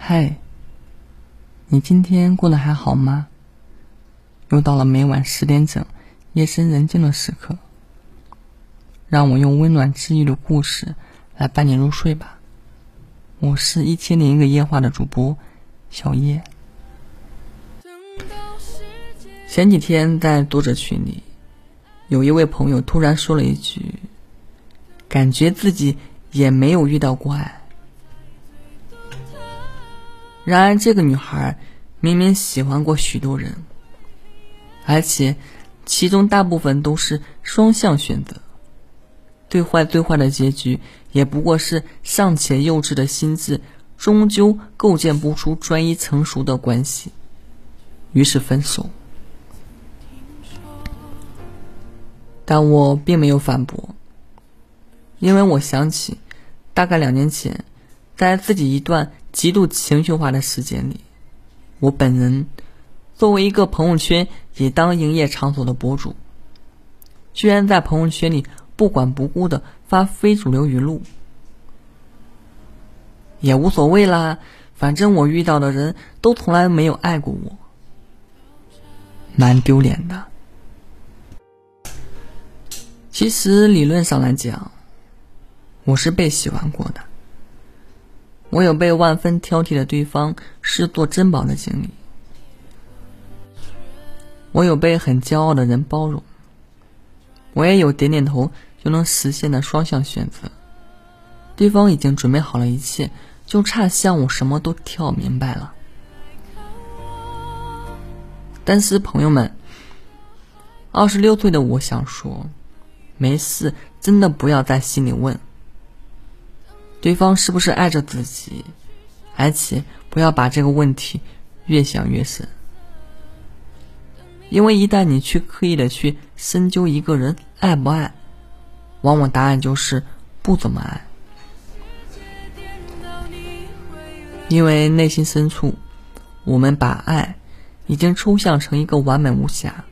嗨，你今天过得还好吗？又到了每晚10点整夜深人静的时刻，让我用温暖治愈的故事来伴你入睡吧。我是1001个夜话的主播小叶。前几天在读者群里，有一位朋友突然说了一句，感觉自己也没有遇到过爱。然而这个女孩明明喜欢过许多人，而且其中大部分都是双向选择，最坏的结局也不过是尚且幼稚的心智终究构建不出专一成熟的关系，于是分手。但我并没有反驳，因为我想起大概2年前在自己一段极度情绪化的时间里，我本人作为一个朋友圈也当营业场所的博主，居然在朋友圈里不管不顾的发非主流语录。也无所谓啦，反正我遇到的人都从来没有爱过我，蛮丢脸的。其实理论上来讲，我是被喜欢过的，我有被万分挑剔的对方视作珍宝的经历，我有被很骄傲的人包容，我也有点点头就能实现的双向选择，对方已经准备好了一切，就差向我什么都跳明白了。但是朋友们，26岁的我想说，没事，真的不要在心里问对方是不是爱着自己，而且不要把这个问题越想越深。因为一旦你去刻意的去深究一个人爱不爱，往往答案就是不怎么爱。因为内心深处，我们把爱已经抽象成一个完美无瑕、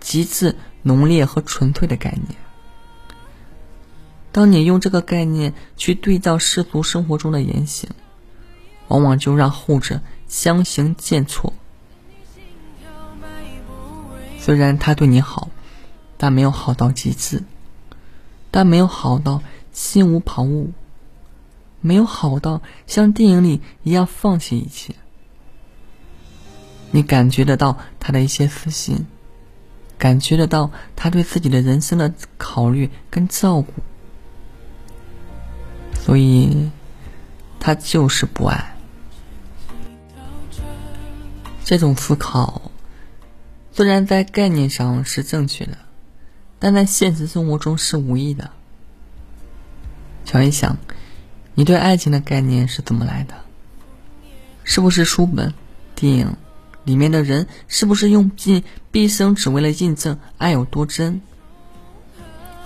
极致浓烈和纯粹的概念。当你用这个概念去对照世俗生活中的言行，往往就让后者相形见绌。虽然他对你好，但没有好到极致，但没有好到心无旁骛，没有好到像电影里一样放弃一切。你感觉得到他的一些私心，感觉得到他对自己的人生的考虑跟照顾，所以他就是不爱。这种思考虽然在概念上是正确的，但在现实生活中是无益的。想一想，你对爱情的概念是怎么来的？是不是书本、电影里面的人是不是用尽毕生只为了印证爱有多真？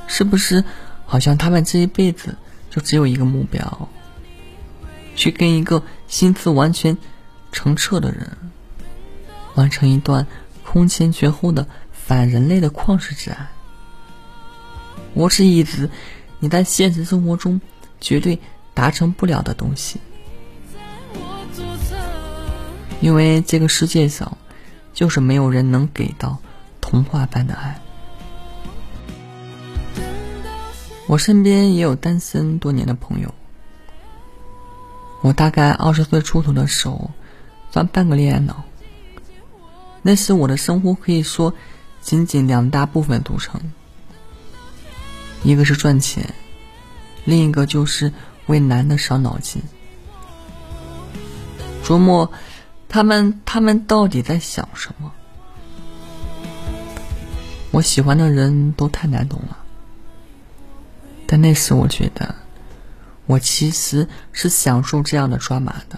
是不是好像他们这一辈子就只有一个目标，去跟一个心思完全澄澈的人完成一段空前绝后的反人类的旷世之爱。我是一直你在现实生活中绝对达成不了的东西，因为这个世界上就是没有人能给到童话般的爱。我身边也有单身多年的朋友，我大概20岁出头的时候算半个恋爱脑，那时我的生活可以说仅仅2大部分组成，一个是赚钱，另一个就是为男的伤脑筋，琢磨他们到底在想什么。我喜欢的人都太难懂了，但那时我觉得我其实是享受这样的抓马的，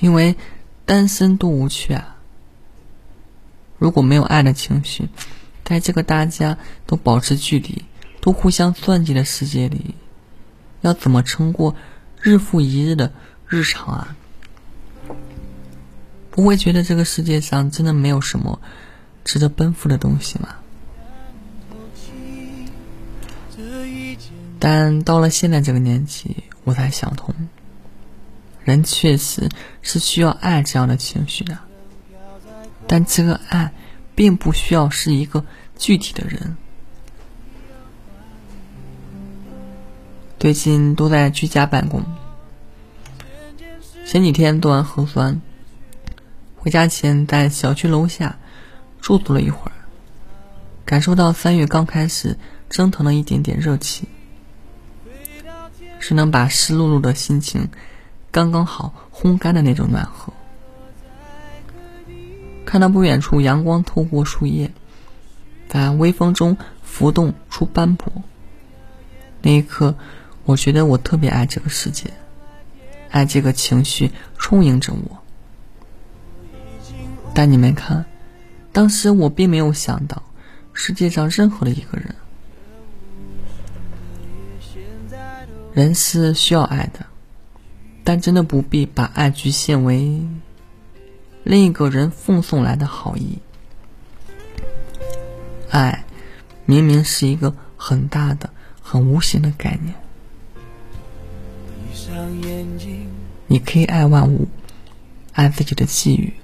因为单身多无趣啊。如果没有爱的情绪，在这个大家都保持距离都互相算计的世界里，要怎么撑过日复一日的日常啊？不会觉得这个世界上真的没有什么值得奔赴的东西吗？但到了现在这个年纪，我才想通，人确实是需要爱这样的情绪的，但这个爱并不需要是一个具体的人。最近都在居家办公，前几天做完核酸，回家前在小区楼下驻足了一会儿，感受到3月刚开始蒸腾了一点点热气，是能把湿漉漉的心情刚刚好烘干的那种暖和。看到不远处阳光透过树叶在微风中浮动出斑驳，那一刻我觉得我特别爱这个世界，爱这个情绪充盈着我。但你们看，当时我并没有想到世界上任何的一个人，人是需要爱的，但真的不必把爱局限为另一个人奉送来的好意。爱明明是一个很大的很无形的概念，你可以爱万物，爱自己的际遇，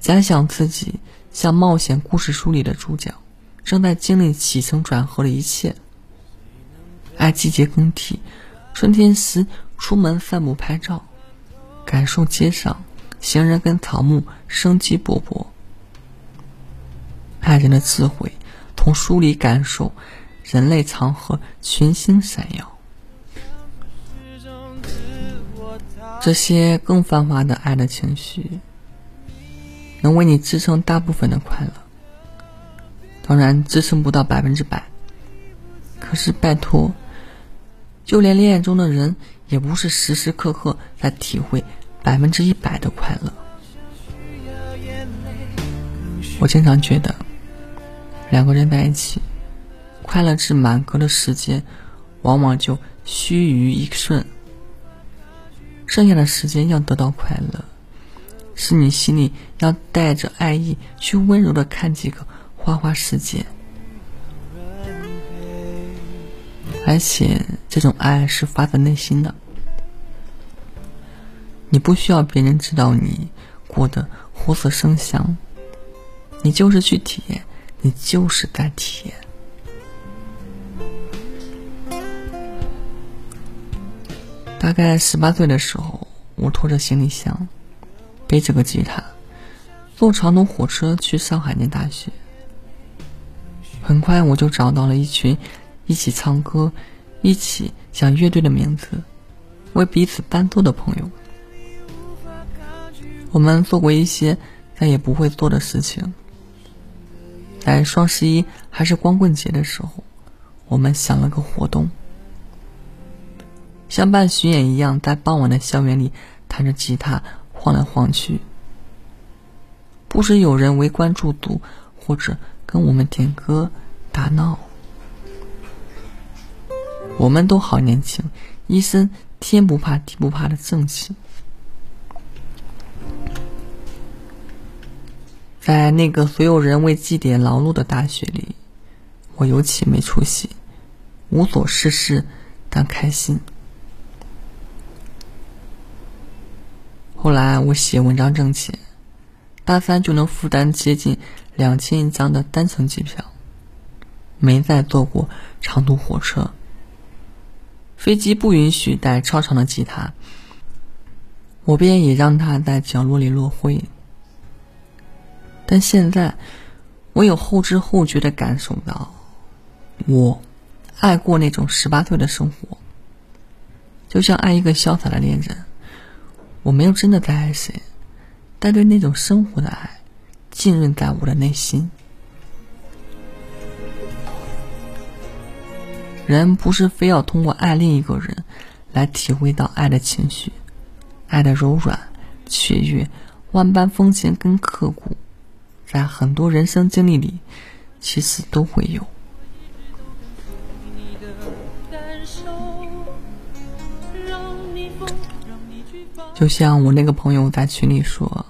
假想自己像冒险故事书里的主角，正在经历起承转合的一切。爱季节更替，春天时出门散步拍照，感受街上行人跟草木生机勃勃。爱人的智慧，从书里感受人类长河群星闪耀。这些更繁华的爱的情绪能为你支撑大部分的快乐，当然支撑不到100%，可是拜托，就连恋爱中的人也不是时时刻刻在体会100%的快乐。我经常觉得，2个人在一起，快乐至满格的时间往往就须臾一瞬，剩下的时间要得到快乐，是你心里要带着爱意去温柔的看几个花花世界。而且这种爱是发自内心的，你不需要别人知道你过得活色生香，你就是去体验，你就是在体验。大概18岁的时候，我拖着行李箱背着个吉他坐长途火车去上海念大学，很快我就找到了一群一起唱歌，一起想乐队的名字，为彼此伴奏的朋友。我们做过一些再也不会做的事情，在双11还是光棍节的时候，我们想了个活动，像办巡演一样，在傍晚的校园里弹着吉他晃来晃去，不时有人围观驻足，或者跟我们点歌打闹。我们都好年轻，一身天不怕地不怕的正气。在那个所有人为绩点劳碌的大学里，我尤其没出息，无所事事但开心。后来我写文章挣钱，大3就能负担接近2000一张的单程机票，没再坐过长途火车，飞机不允许带超长的吉他，我便也让它在角落里落灰。但现在我有后知后觉地感受到，我爱过那种18岁的生活，就像爱一个潇洒的恋人。我没有真的在爱谁，但对那种生活的爱浸润在我的内心。人不是非要通过爱另一个人来体会到爱的情绪，爱的柔软、雀跃、万般风情跟刻骨，在很多人生经历里其实都会有。就像我那个朋友在群里说，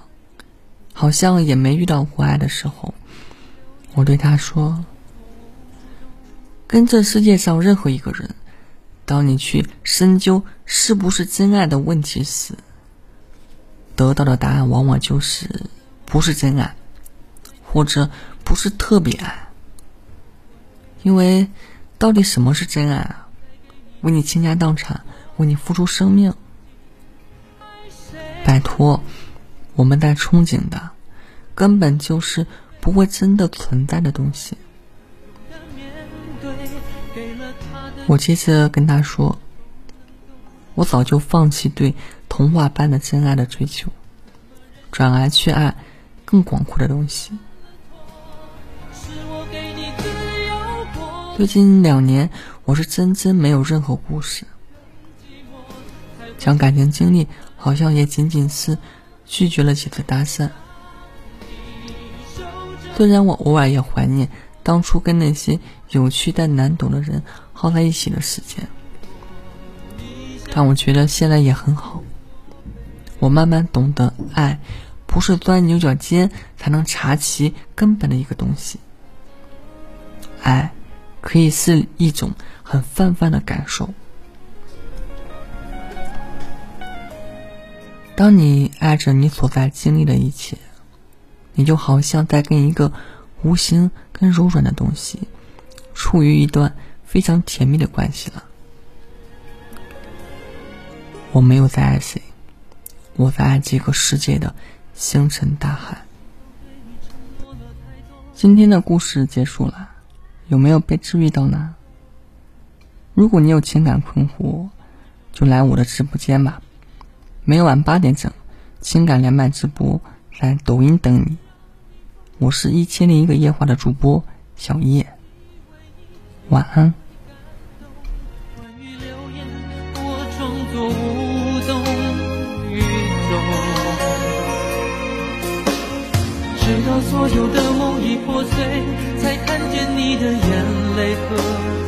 好像也没遇到过爱的时候，我对他说，跟这世界上任何一个人，当你去深究是不是真爱的问题时，得到的答案往往就是不是真爱，或者不是特别爱。因为到底什么是真爱啊？为你倾家荡产，为你付出生命。拜托，我们在憧憬的根本就是不会真的存在的东西。我接着跟他说，我早就放弃对童话般的真爱的追求，转而去爱更广阔的东西。最近2年，我是真没有任何故事，讲感情经历好像也仅仅是拒绝了几次搭讪。虽然我偶尔也怀念当初跟那些有趣但难懂的人耗在一起的时间，但我觉得现在也很好。我慢慢懂得，爱不是钻牛角尖才能查其根本的一个东西。爱可以是一种很泛的感受。当你爱着你所在经历的一切，你就好像在跟一个无形跟柔软的东西处于一段非常甜蜜的关系了。我没有在爱谁，我在爱这个世界的星辰大海。今天的故事结束了，有没有被治愈到呢？如果你有情感困惑，就来我的直播间吧，每晚8点整，情感连麦直播，在抖音等你。我是1001个夜话的主播小叶，晚安。直到所有的梦已破碎，才看见你的眼泪和